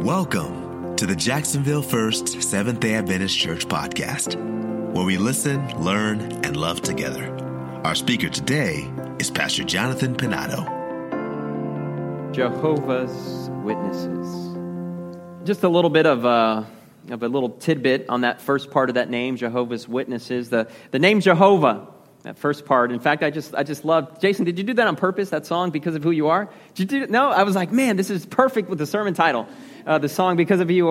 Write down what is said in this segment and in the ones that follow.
Welcome to the Jacksonville First Seventh-day Adventist Church Podcast, where we listen, learn, and love together. Our speaker today is Pastor Jonathan Pinato. Jehovah's Witnesses. Just a little bit of a little tidbit on that first part of that name, Jehovah's Witnesses. The name Jehovah. That first part. In fact, I just loved, Jason, did you do that on purpose, that song, Because of Who You Are? Did you do it? No, I was like, man, this is perfect with the sermon title. The song, Because of Who You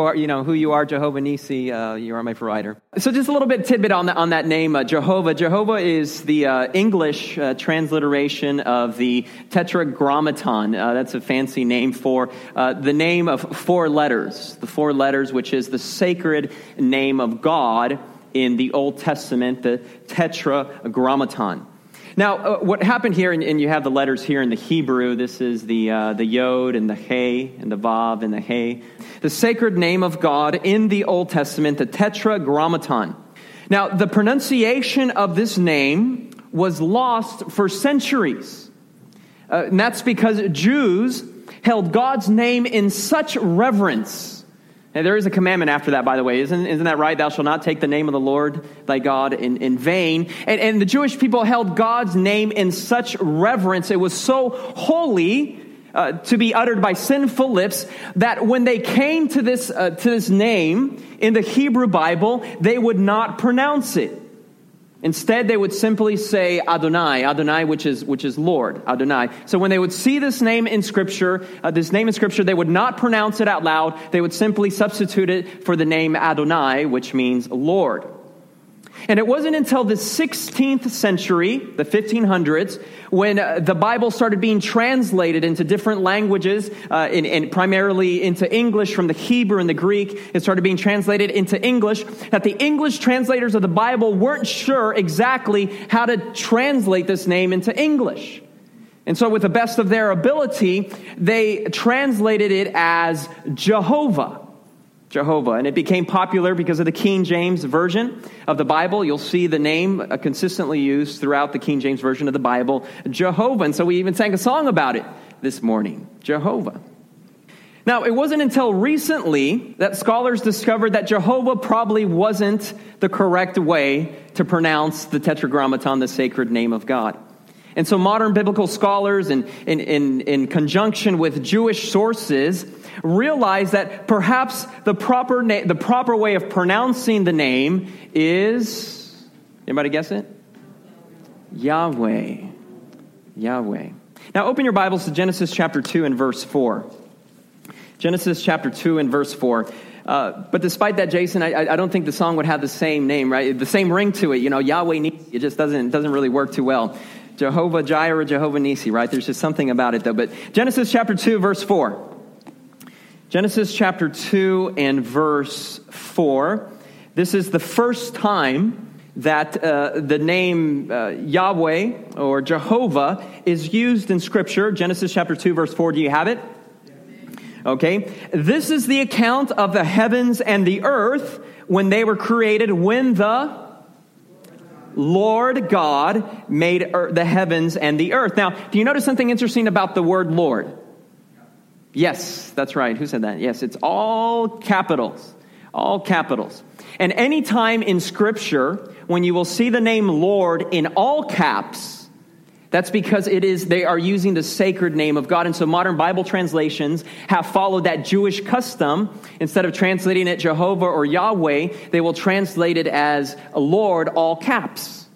Are, Jehovah Nisi, You Are My Provider. So just a little bit tidbit on that name, Jehovah. Jehovah is the English transliteration of the Tetragrammaton. That's a fancy name for the name of four letters. The four letters, which is the sacred name of God, in the Old Testament, the Tetragrammaton. Now, what happened here, and you have the letters here in the Hebrew. This is the Yod and the He and the Vav and the He. The sacred name of God in the Old Testament, the Tetragrammaton. Now, the pronunciation of this name was lost for centuries. And that's because Jews held God's name in such reverence. And there is a commandment after that, by the way. Isn't that right? Thou shalt not take the name of the Lord thy God in vain. And the Jewish people held God's name in such reverence. It was so holy to be uttered by sinful lips that when they came to this name in the Hebrew Bible, they would not pronounce it. Instead, they would simply say Adonai, Adonai, which is Lord, Adonai. So when they would see this name in Scripture, they would not pronounce it out loud. They would simply substitute it for the name Adonai, which means Lord. And it wasn't until the 16th century, the 1500s, when the Bible started being translated into different languages, and primarily into English from the Hebrew and the Greek. It started being translated into English, that the English translators of the Bible weren't sure exactly how to translate this name into English. And so with the best of their ability, they translated it as Jehovah, and it became popular because of the King James Version of the Bible. You'll see the name consistently used throughout the King James Version of the Bible, Jehovah. And so we even sang a song about it this morning, Jehovah. Now, it wasn't until recently that scholars discovered that Jehovah probably wasn't the correct way to pronounce the Tetragrammaton, the sacred name of God. And so modern biblical scholars, in conjunction with Jewish sources, realize that perhaps the proper way of pronouncing the name is, anybody guess it? Yahweh. Now open your Bibles to Genesis chapter 2 and verse 4. But despite that, Jason, I don't think the song would have the same name, right? The same ring to it. Yahweh, it just doesn't really work too well. Jehovah Jireh, Jehovah Nisi, right? There's just something about it, though. But Genesis chapter 2, verse 4. Genesis chapter 2 and verse 4. This is the first time that the name Yahweh or Jehovah is used in Scripture. Genesis chapter 2, verse 4. Do you have it? Okay. This is the account of the heavens and the earth when they were created, when the Lord God made the heavens and the earth. Now, do you notice something interesting about the word Lord? Yes, that's right. Who said that? Yes, it's all capitals. And any time in Scripture when you will see the name Lord in all caps, that's because they are using the sacred name of God. And so modern Bible translations have followed that Jewish custom. Instead of translating it Jehovah or Yahweh, they will translate it as Lord, all caps.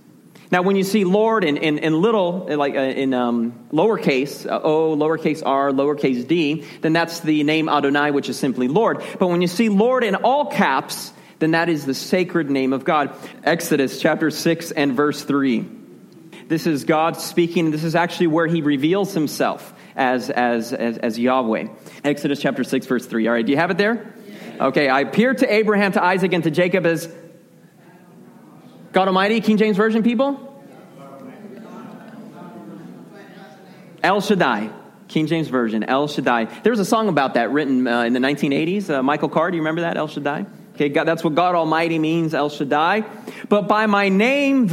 Now, when you see Lord in little, like in lowercase o, lowercase r, lowercase d, then that's the name Adonai, which is simply Lord. But when you see Lord in all caps, then that is the sacred name of God. Exodus chapter 6 and verse 3. This is God speaking. This is actually where he reveals himself as Yahweh. Exodus chapter 6, verse 3. All right, do you have it there? Yes. Okay, I appeared to Abraham, to Isaac, and to Jacob as God Almighty. King James Version people? El Shaddai. King James Version, El Shaddai. There was a song about that written in the 1980s. Michael Card, do you remember that, El Shaddai? Okay, God, that's what God Almighty means, El Shaddai. But by my name,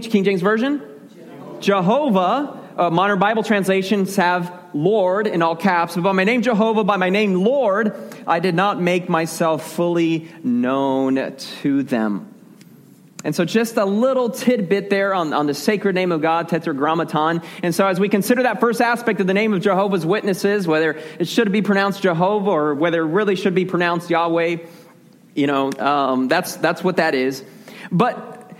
King James Version, Jehovah, modern Bible translations have Lord, in all caps, but by my name Jehovah, by my name Lord, I did not make myself fully known to them. And so just a little tidbit there on the sacred name of God, Tetragrammaton. And so as we consider that first aspect of the name of Jehovah's Witnesses, whether it should be pronounced Jehovah or whether it really should be pronounced Yahweh, that's what that is. But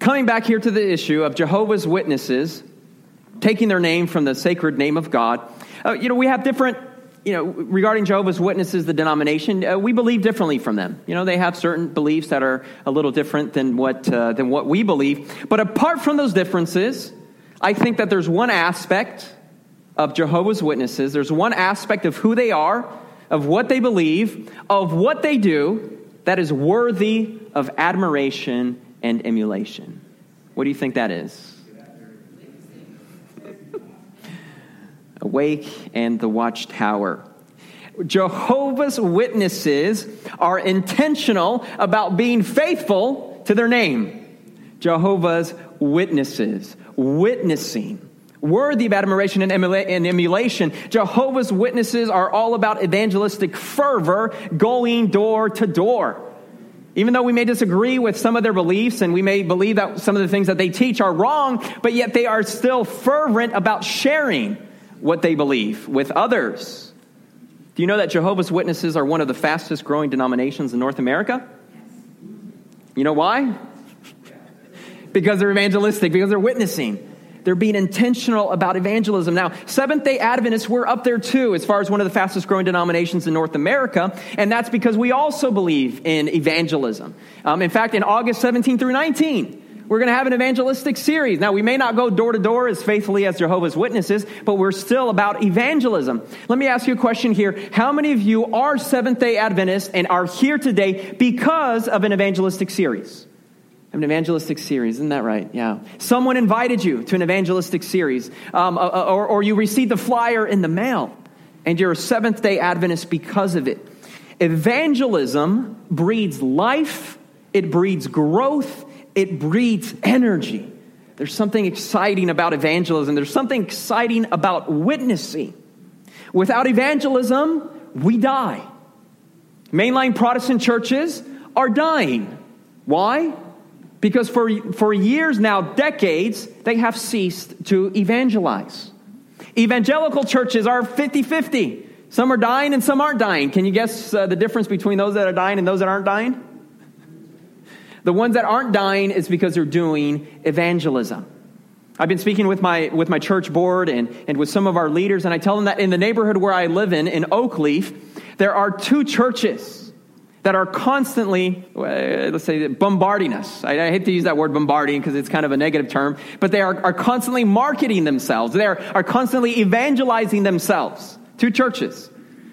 coming back here to the issue of Jehovah's Witnesses, taking their name from the sacred name of God, we have different, regarding Jehovah's Witnesses, the denomination, we believe differently from them. They have certain beliefs that are a little different than what we believe. But apart from those differences, I think that there's one aspect of Jehovah's Witnesses. There's one aspect of who they are, of what they believe, of what they do, that is worthy of admiration and emulation. What do you think that is? Awake and the Watchtower. Jehovah's Witnesses are intentional about being faithful to their name. Jehovah's Witnesses, witnessing, worthy of admiration and emulation. Jehovah's Witnesses are all about evangelistic fervor, going door to door. Even though we may disagree with some of their beliefs and we may believe that some of the things that they teach are wrong, but yet they are still fervent about sharing what they believe with others. Do you know that Jehovah's Witnesses are one of the fastest growing denominations in North America? You know why? Because they're evangelistic, because they're witnessing. They're being intentional about evangelism. Now, Seventh-day Adventists, we're up there too as far as one of the fastest growing denominations in North America, and that's because we also believe in evangelism. In fact, in August 17 through 19, we're going to have an evangelistic series. Now, we may not go door to door as faithfully as Jehovah's Witnesses, but we're still about evangelism. Let me ask you a question here. How many of you are Seventh-day Adventists and are here today because of an evangelistic series? An evangelistic series, isn't that right? Yeah. Someone invited you to an evangelistic series, or you received a flyer in the mail, and you're a Seventh-day Adventist because of it. Evangelism breeds life. It breeds growth. It breeds energy. There's something exciting about evangelism. There's something exciting about witnessing. Without evangelism, we die. Mainline Protestant churches are dying. Why? Because for years now, decades, they have ceased to evangelize. Evangelical churches are 50-50. Some are dying and some aren't dying. Can you guess the difference between those that are dying and those that aren't dying? The ones that aren't dying is because they're doing evangelism. I've been speaking with my church board and with some of our leaders, and I tell them that in the neighborhood where I live in Oakleaf, there are two churches that are constantly, let's say, bombarding us. I hate to use that word bombarding because it's kind of a negative term, but they are constantly marketing themselves. They are constantly evangelizing themselves. Two churches,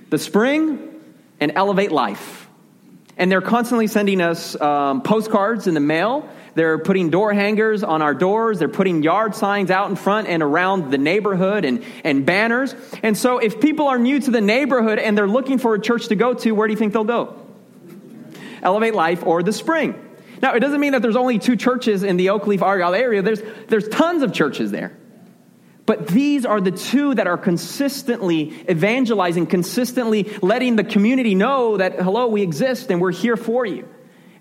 The Spring and Elevate Life. And they're constantly sending us postcards in the mail. They're putting door hangers on our doors. They're putting yard signs out in front and around the neighborhood and banners. And so if people are new to the neighborhood and they're looking for a church to go to, where do you think they'll go? Elevate Life or The Spring. Now, it doesn't mean that there's only two churches in the Oakleaf Argyle area. There's tons of churches there. But these are the two that are consistently evangelizing, consistently letting the community know that, hello, we exist and we're here for you.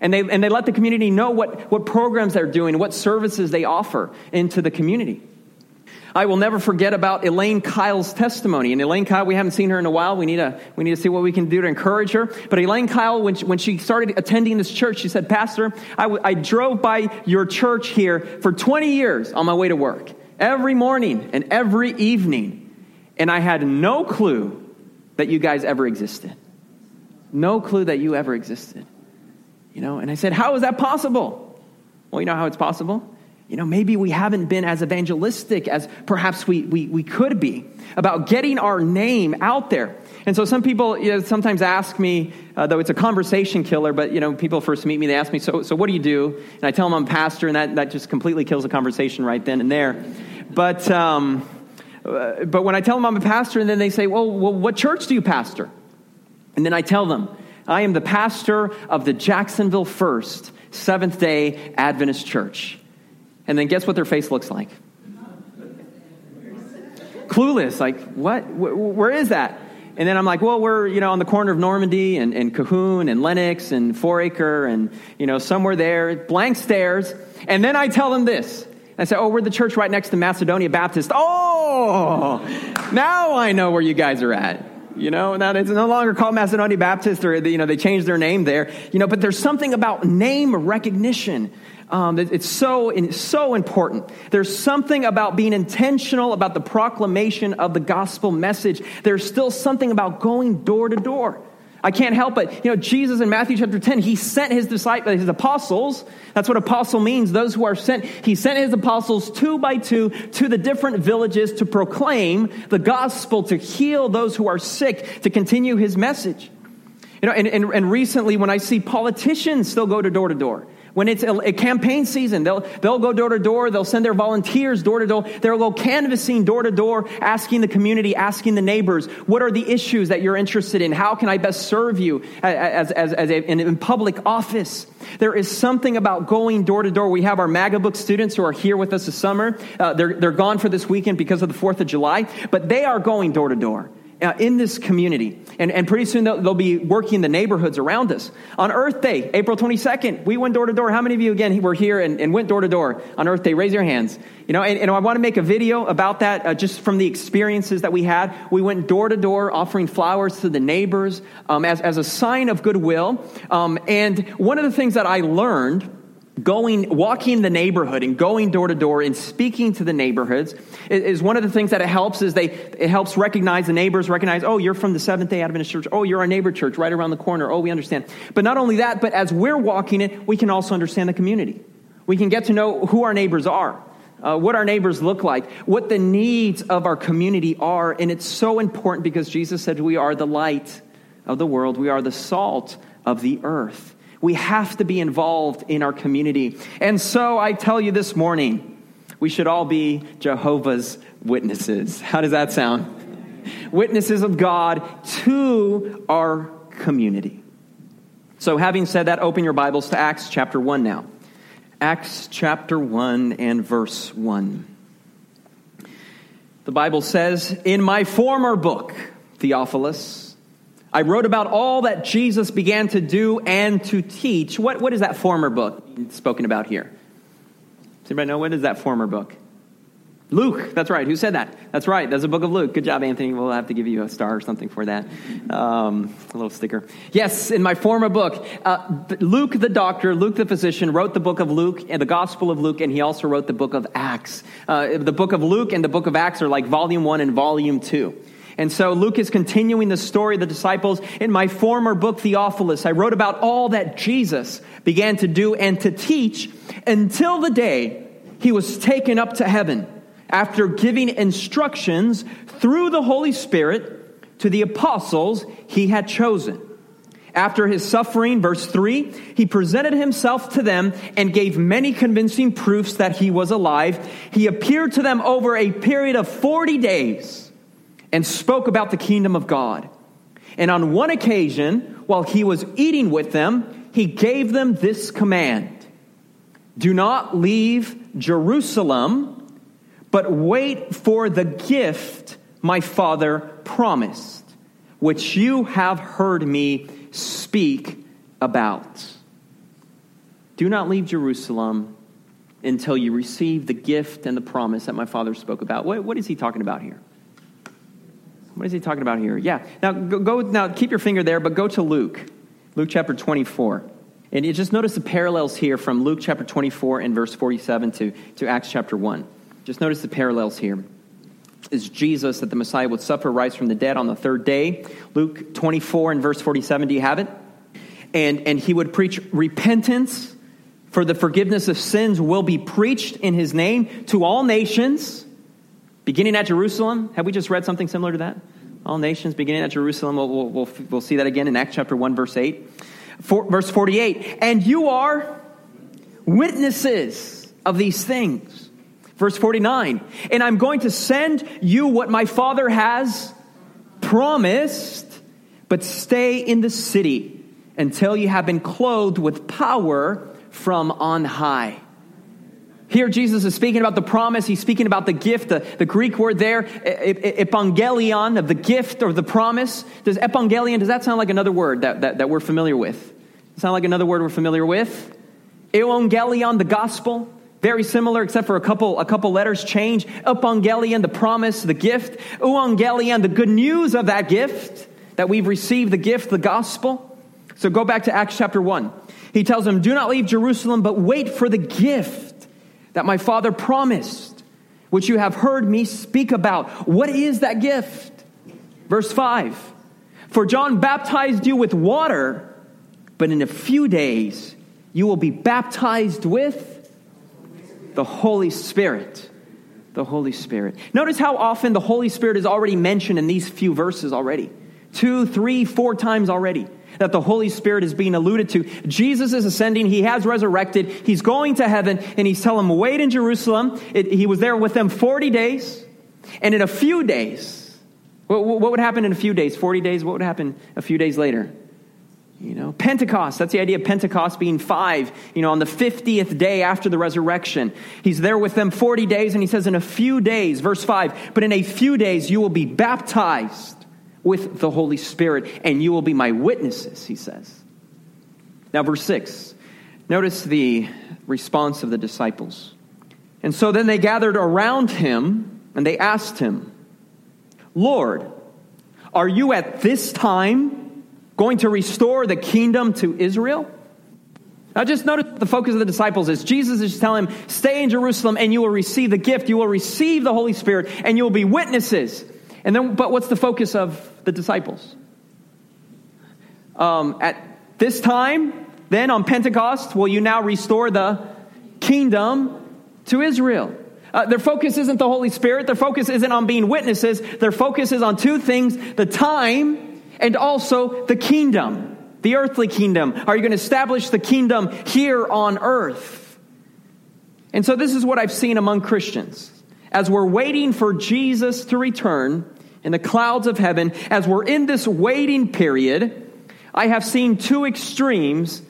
And they let the community know what programs they're doing, what services they offer into the community. I will never forget about Elaine Kyle's testimony. And Elaine Kyle, we haven't seen her in a while. We need to see what we can do to encourage her. But Elaine Kyle, when she started attending this church, she said, Pastor, I drove by your church here for 20 years on my way to work. Every morning and every evening. And I had no clue that you guys ever existed. No clue that you ever existed. And I said, how is that possible? Well, you know how it's possible? Maybe we haven't been as evangelistic as perhaps we could be about getting our name out there. And so some people sometimes ask me, though it's a conversation killer, but people first meet me, they ask me, so what do you do? And I tell them I'm a pastor, and that just completely kills the conversation right then and there. But when I tell them I'm a pastor, and then they say, well, what church do you pastor? And then I tell them, I am the pastor of the Jacksonville First Seventh-day Adventist Church. And then guess what their face looks like? clueless, like, what? Where is that? And then I'm like, well, we're, on the corner of Normandy and Cahoon and Lenox and Four Acre and, somewhere there, blank stares. And then I tell them this. I say, oh, we're the church right next to Macedonia Baptist. Oh, now I know where you guys are at. Now it's no longer called Macedonia Baptist, or, they changed their name there. But there's something about name recognition. It's so important. There's something about being intentional about the proclamation of the gospel message. There's still something about going door to door. I can't help but, Jesus in Matthew chapter 10, he sent his disciples, his apostles. That's what apostle means, those who are sent. He sent his apostles two by two to the different villages to proclaim the gospel, to heal those who are sick, to continue his message. And recently when I see politicians still go to door, when it's a campaign season, they'll go door to door. They'll send their volunteers door to door. They'll go canvassing door to door, asking the community, asking the neighbors, what are the issues that you're interested in? How can I best serve you in public office? There is something about going door to door. We have our MAGA book students who are here with us this summer. They're gone for this weekend because of the 4th of July, but they are going door to door. In this community. And pretty soon they'll be working the neighborhoods around us. On Earth Day, April 22nd, we went door to door. How many of you, again, were here and went door to door on Earth Day? Raise your hands. And I want to make a video about that, just from the experiences that we had. We went door to door offering flowers to the neighbors as a sign of goodwill. And one of the things that I learned walking the neighborhood and going door to door and speaking to the neighborhoods is one of the things that it helps it helps recognize the neighbors, oh, you're from the Seventh-day Adventist church. Oh, you're our neighbor church right around the corner. Oh, we understand. But not only that, but as we're walking it, we can also understand the community. We can get to know who our neighbors are, what our neighbors look like, what the needs of our community are. And it's so important because Jesus said we are the light of the world. We are the salt of the earth. We have to be involved in our community. And so I tell you this morning, we should all be Jehovah's Witnesses. How does that sound? Witnesses of God to our community. So having said that, open your Bibles to Acts chapter 1 now. Acts chapter 1 and verse 1. The Bible says, "In my former book, Theophilus, I wrote about all that Jesus began to do and to teach." What is that former book spoken about here? Does anybody know what is that former book? Luke, that's right. Who said that? That's right. That's the book of Luke. Good job, Anthony. We'll have to give you a star or something for that. A little sticker. Yes, in my former book, Luke the doctor, Luke the physician, wrote the book of Luke and the Gospel of Luke, and he also wrote the book of Acts. The book of Luke and the book of Acts are like volume 1 and volume 2. And so Luke is continuing the story of the disciples. "In my former book, Theophilus, I wrote about all that Jesus began to do and to teach until the day he was taken up to heaven, after giving instructions through the Holy Spirit to the apostles he had chosen. After his suffering," verse 3, "he presented himself to them and gave many convincing proofs that he was alive. He appeared to them over a period of 40 days. And spoke about the kingdom of God. And on one occasion, while he was eating with them, he gave them this command: do not leave Jerusalem, but wait for the gift my Father promised, which you have heard me speak about." Do not leave Jerusalem until you receive the gift and the promise that my Father spoke about. What is he talking about here? What is he talking about here? Yeah. Now, go, keep your finger there, but go to Luke chapter 24. And you just notice the parallels here from Luke chapter 24 and verse 47 to Acts chapter 1. Just notice the parallels here. Is Jesus that the Messiah would suffer, rise from the dead on the third day. Luke 24 and verse 47, do you have it? And he would preach repentance for the forgiveness of sins will be preached in his name to all nations, beginning at Jerusalem. Have we just read something similar to that? All nations, beginning at Jerusalem. We'll see that again in Acts chapter 1, verse 8. Verse 48, "And you are witnesses of these things." Verse 49, "And I'm going to send you what my Father has promised, but stay in the city until you have been clothed with power from on high." Here Jesus is speaking about the promise. He's speaking about the gift. The Greek word there, epangelion, of the gift or the promise. Does epangelion, does that sound like another word that we're familiar with? Sound like another word we're familiar with? Evangelion, the gospel. Very similar, except for a couple letters change. Evangelion, the promise, the gift. Evangelion, the good news of that gift, that we've received the gift, the gospel. So go back to Acts chapter 1. He tells them, do not leave Jerusalem, but wait for the gift that my Father promised, which you have heard me speak about. What is that gift? Verse 5. For John baptized you with water, but in a few days, you will be baptized with the Holy Spirit. The Holy Spirit. Notice how often the Holy Spirit is already mentioned in these few verses already. 2, 3, 4 times already that the Holy Spirit is being alluded to. Jesus is ascending. He has resurrected. He's going to heaven, and he's telling them, wait in Jerusalem. He was there with them 40 days. And in a few days, what would happen in a few days? 40 days, what would happen a few days later? You know, Pentecost, that's the idea of Pentecost being 5, on the 50th day after the resurrection. He's there with them 40 days, and he says in a few days, verse 5, but in a few days you will be baptized with the Holy Spirit, and you will be my witnesses, he says. Now, verse 6, notice the response of the disciples. And so then they gathered around him, and they asked him, Lord, are you at this time going to restore the kingdom to Israel? Now just notice the focus of the disciples is Jesus is telling him, stay in Jerusalem and you will receive the gift. You will receive the Holy Spirit and you will be witnesses. And then, but what's the focus of the disciples? At this time, then on Pentecost, will you now restore the kingdom to Israel? Their focus isn't the Holy Spirit. Their focus isn't on being witnesses. Their focus is on two things, the time and also the kingdom, the earthly kingdom. Are you going to establish the kingdom here on earth? And so this is what I've seen among Christians. As we're waiting for Jesus to return in the clouds of heaven, as we're in this waiting period, I have seen two extremes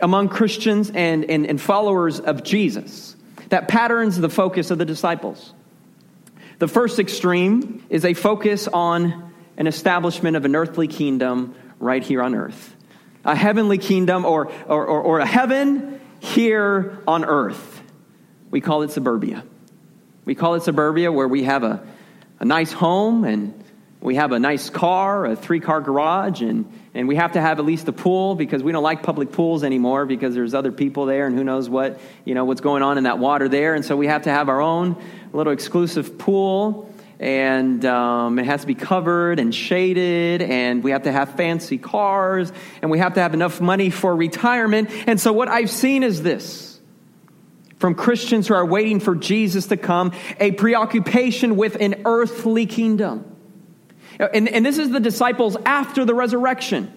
among Christians and followers of Jesus that patterns the focus of the disciples. The first extreme is a focus on an establishment of an earthly kingdom right here on earth. A heavenly kingdom or a heaven here on earth. We call it suburbia. We call it suburbia where we have a nice home and we have a nice car, a 3-car garage, and we have to have at least a pool because we don't like public pools anymore because there's other people there and who knows what, what's going on in that water there. And so we have to have our own little exclusive pool. And it has to be covered and shaded, and we have to have fancy cars, and we have to have enough money for retirement. And so what I've seen is this, from Christians who are waiting for Jesus to come, a preoccupation with an earthly kingdom. And this is the disciples after the resurrection.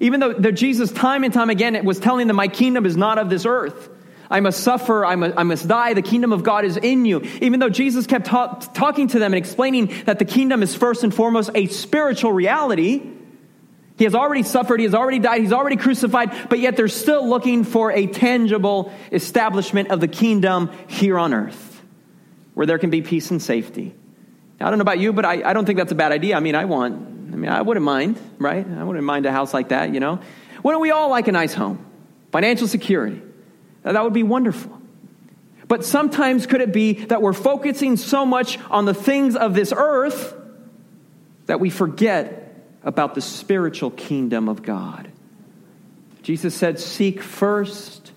Even though Jesus time and time again it was telling them, my kingdom is not of this earth. I must suffer. I must die. The kingdom of God is in you. Even though Jesus kept talking to them and explaining that the kingdom is first and foremost a spiritual reality, he has already suffered. He has already died. He's already crucified. But yet they're still looking for a tangible establishment of the kingdom here on earth where there can be peace and safety. Now, I don't know about you, but I don't think that's a bad idea. I wouldn't mind, right? I wouldn't mind a house like that, Wouldn't we all like a nice home? Financial security. That would be wonderful. But sometimes could it be that we're focusing so much on the things of this earth that we forget about the spiritual kingdom of God? Jesus said, seek first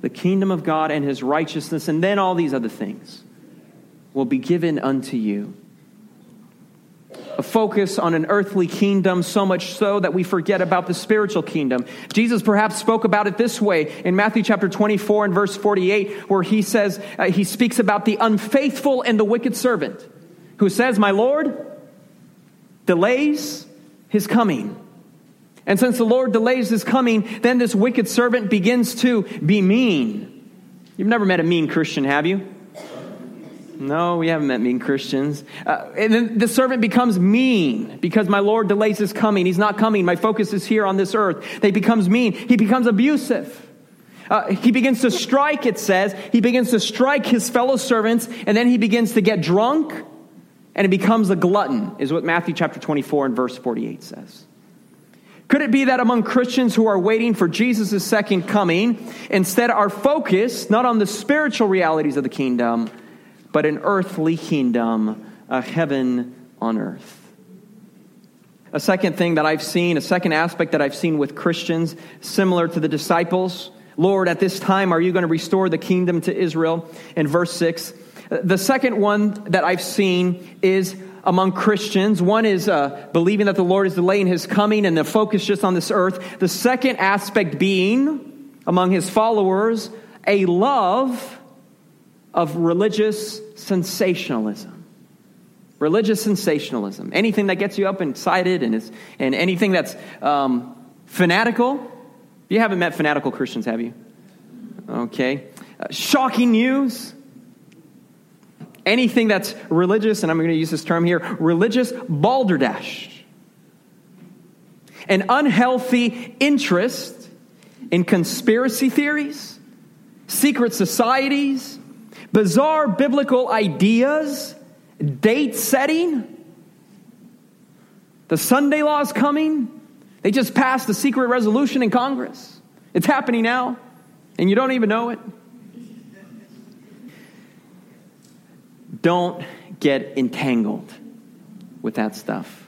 the kingdom of God and his righteousness, and then all these other things will be given unto you. A focus on an earthly kingdom, so much so that we forget about the spiritual kingdom. Jesus perhaps spoke about it this way in Matthew chapter 24 and verse 48, where he says, he speaks about the unfaithful and the wicked servant who says, my Lord delays his coming. And since the Lord delays his coming, then this wicked servant begins to be mean. You've never met a mean Christian, have you? No, we haven't met mean Christians. And then the servant becomes mean because my Lord delays his coming. He's not coming. My focus is here on this earth. He becomes abusive. He begins to strike, it says. He begins to strike his fellow servants, and then he begins to get drunk, and he becomes a glutton, is what Matthew chapter 24 and verse 48 says. Could it be that among Christians who are waiting for Jesus' second coming, instead our focus, not on the spiritual realities of the kingdom, but an earthly kingdom, a heaven on earth? A second thing that I've seen, a second aspect that I've seen with Christians, similar to the disciples, Lord, at this time, are you going to restore the kingdom to Israel? In verse 6. The second one that I've seen is among Christians. One is believing that the Lord is delaying his coming and the focus just on this earth. The second aspect being, among his followers, a love of religious sensationalism. Religious sensationalism. Anything that gets you up and excited and anything that's fanatical. You haven't met fanatical Christians, have you? Okay. Shocking news. Anything that's religious, and I'm going to use this term here, religious balderdash. An unhealthy interest in conspiracy theories, secret societies, bizarre biblical ideas, date setting. The Sunday law is coming. They just passed the secret resolution in Congress. It's happening now, and you don't even know it. Don't get entangled with that stuff.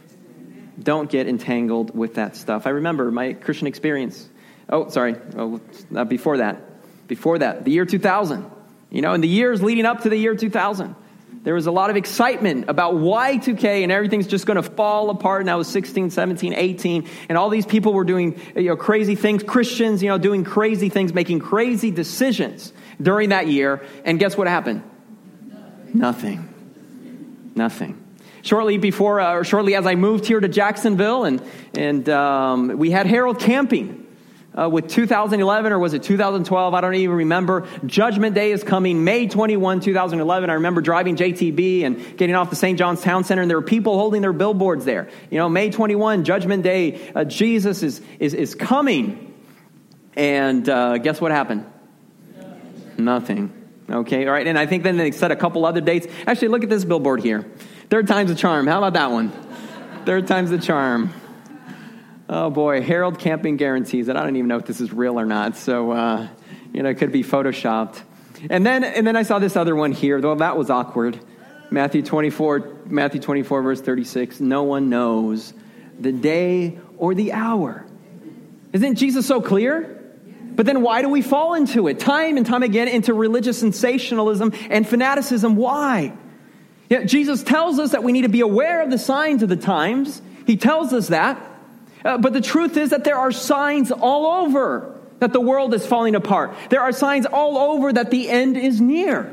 Don't get entangled with that stuff. I remember my Christian experience. Before that, the year 2000. In the years leading up to the year 2000, there was a lot of excitement about Y2K and everything's just going to fall apart. And I was 16, 17, 18. And all these people were doing crazy things. Christians, doing crazy things, making crazy decisions during that year. And guess what happened? Nothing. Shortly as I moved here to Jacksonville, and we had Harold Camping. With 2011, or was it 2012? I don't even remember. Judgment Day is coming May 21, 2011. I remember driving JTB and getting off the St. John's Town Center, and there were people holding their billboards there. May 21, Judgment Day, Jesus is coming. And guess what happened? Nothing. Okay, all right. And I think then they set a couple other dates. Actually, look at this billboard here. Third time's the charm. How about that one? Third time's the charm. Oh boy, Harold Camping guarantees it. I don't even know if this is real or not. So, it could be photoshopped. And then I saw this other one here. Though that was awkward. Matthew 24, verse 36. No one knows the day or the hour. Isn't Jesus so clear? But then why do we fall into it? Time and time again into religious sensationalism and fanaticism. Why? Yet Jesus tells us that we need to be aware of the signs of the times. He tells us that. But the truth is that there are signs all over that the world is falling apart. There are signs all over that the end is near.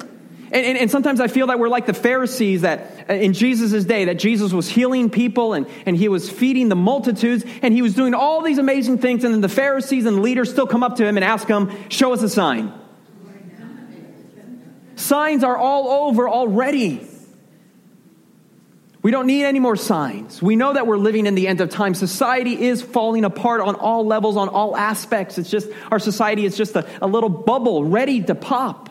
And sometimes I feel that we're like the Pharisees that in Jesus' day, that Jesus was healing people and he was feeding the multitudes and he was doing all these amazing things. And then the Pharisees and leaders still come up to him and ask him, show us a sign. Signs are all over already. We don't need any more signs. We know that we're living in the end of time. Society is falling apart on all levels, on all aspects. It's just, our society is just a little bubble ready to pop.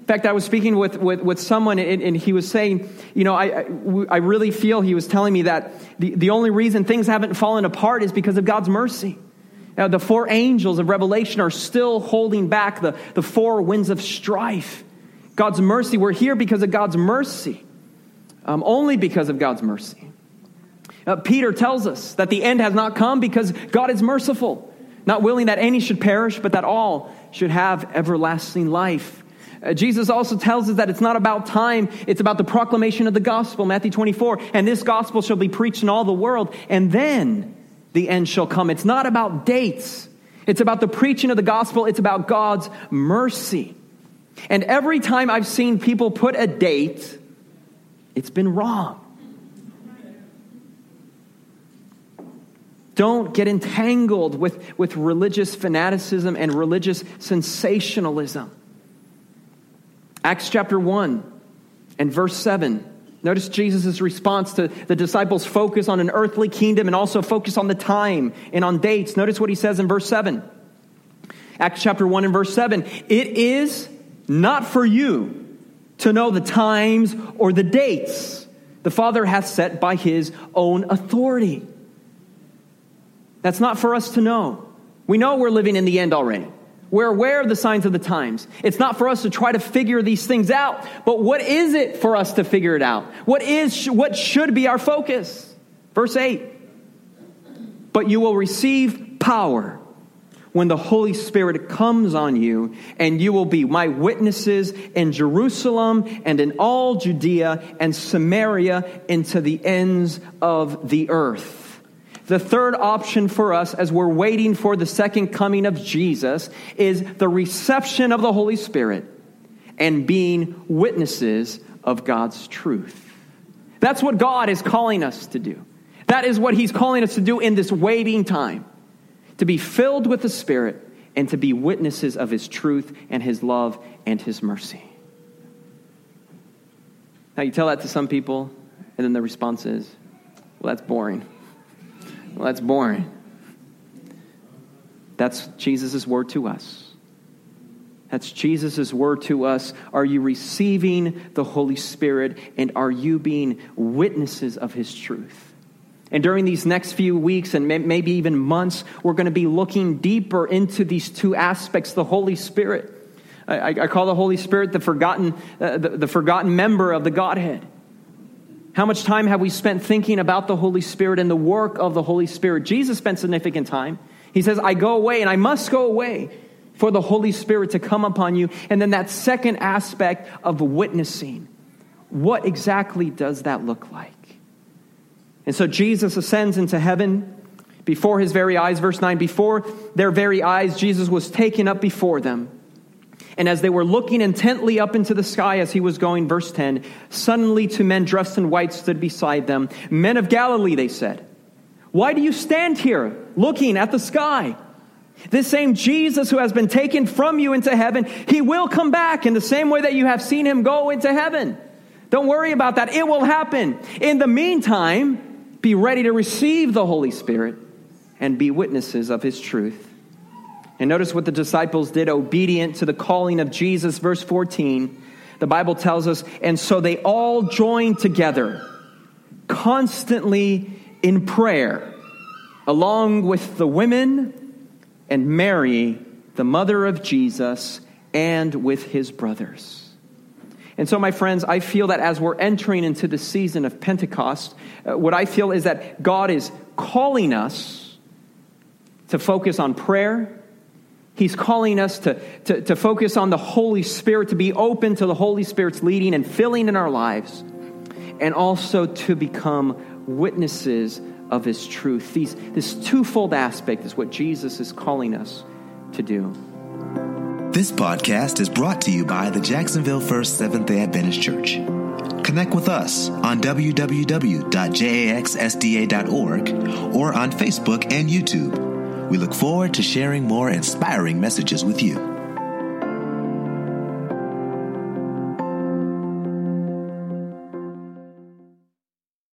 In fact, I was speaking with someone and he was saying, I really feel, he was telling me that the only reason things haven't fallen apart is because of God's mercy. The four angels of Revelation are still holding back the four winds of strife. God's mercy. We're here because of God's mercy. Only because of God's mercy. Peter tells us that the end has not come because God is merciful, not willing that any should perish, but that all should have everlasting life. Jesus also tells us that it's not about time, it's about the proclamation of the gospel, Matthew 24, and this gospel shall be preached in all the world, and then the end shall come. It's not about dates, it's about the preaching of the gospel, it's about God's mercy. And every time I've seen people put a date, it's been wrong. Don't get entangled with religious fanaticism and religious sensationalism. Acts chapter 1 and verse 7. Notice Jesus' response to the disciples' focus on an earthly kingdom and also focus on the time and on dates. Notice what he says in verse 7. Acts chapter 1 and verse 7. It is not for you to know the times or the dates the Father hath set by his own authority. That's not for us to know. We know we're living in the end already. We're aware of the signs of the times. It's not for us to try to figure these things out. But what is it for us to figure it out? What should be our focus? Verse 8. But you will receive power when the Holy Spirit comes on you, and you will be my witnesses in Jerusalem and in all Judea and Samaria into the ends of the earth. The third option for us as we're waiting for the second coming of Jesus is the reception of the Holy Spirit and being witnesses of God's truth. That's what God is calling us to do. That is what he's calling us to do in this waiting time, to be filled with the Spirit and to be witnesses of his truth and his love and his mercy. Now you tell that to some people, and then the response is, well, that's boring. Well, that's boring. That's Jesus' word to us. That's Jesus' word to us. Are you receiving the Holy Spirit, and are you being witnesses of his truth? And during these next few weeks and maybe even months, we're going to be looking deeper into these two aspects, the Holy Spirit. I call the Holy Spirit the forgotten member of the Godhead. How much time have we spent thinking about the Holy Spirit and the work of the Holy Spirit? Jesus spent significant time. He says, I go away, and I must go away for the Holy Spirit to come upon you. And then that second aspect of witnessing. What exactly does that look like? And so Jesus ascends into heaven before his very eyes. Verse 9, before their very eyes, Jesus was taken up before them. And as they were looking intently up into the sky as he was going, verse 10, suddenly two men dressed in white stood beside them. Men of Galilee, they said, why do you stand here looking at the sky? This same Jesus who has been taken from you into heaven, he will come back in the same way that you have seen him go into heaven. Don't worry about that. It will happen. In the meantime, be ready to receive the Holy Spirit and be witnesses of his truth. And notice what the disciples did, obedient to the calling of Jesus. Verse 14, the Bible tells us, and so they all joined together, constantly in prayer, along with the women and Mary, the mother of Jesus, and with his brothers. And so, my friends, I feel that as we're entering into the season of Pentecost, what I feel is that God is calling us to focus on prayer. He's calling us to focus on the Holy Spirit, to be open to the Holy Spirit's leading and filling in our lives, and also to become witnesses of his truth. This twofold aspect is what Jesus is calling us to do. This podcast is brought to you by the Jacksonville First Seventh-day Adventist Church. Connect with us on www.jaxsda.org or on Facebook and YouTube. We look forward to sharing more inspiring messages with you.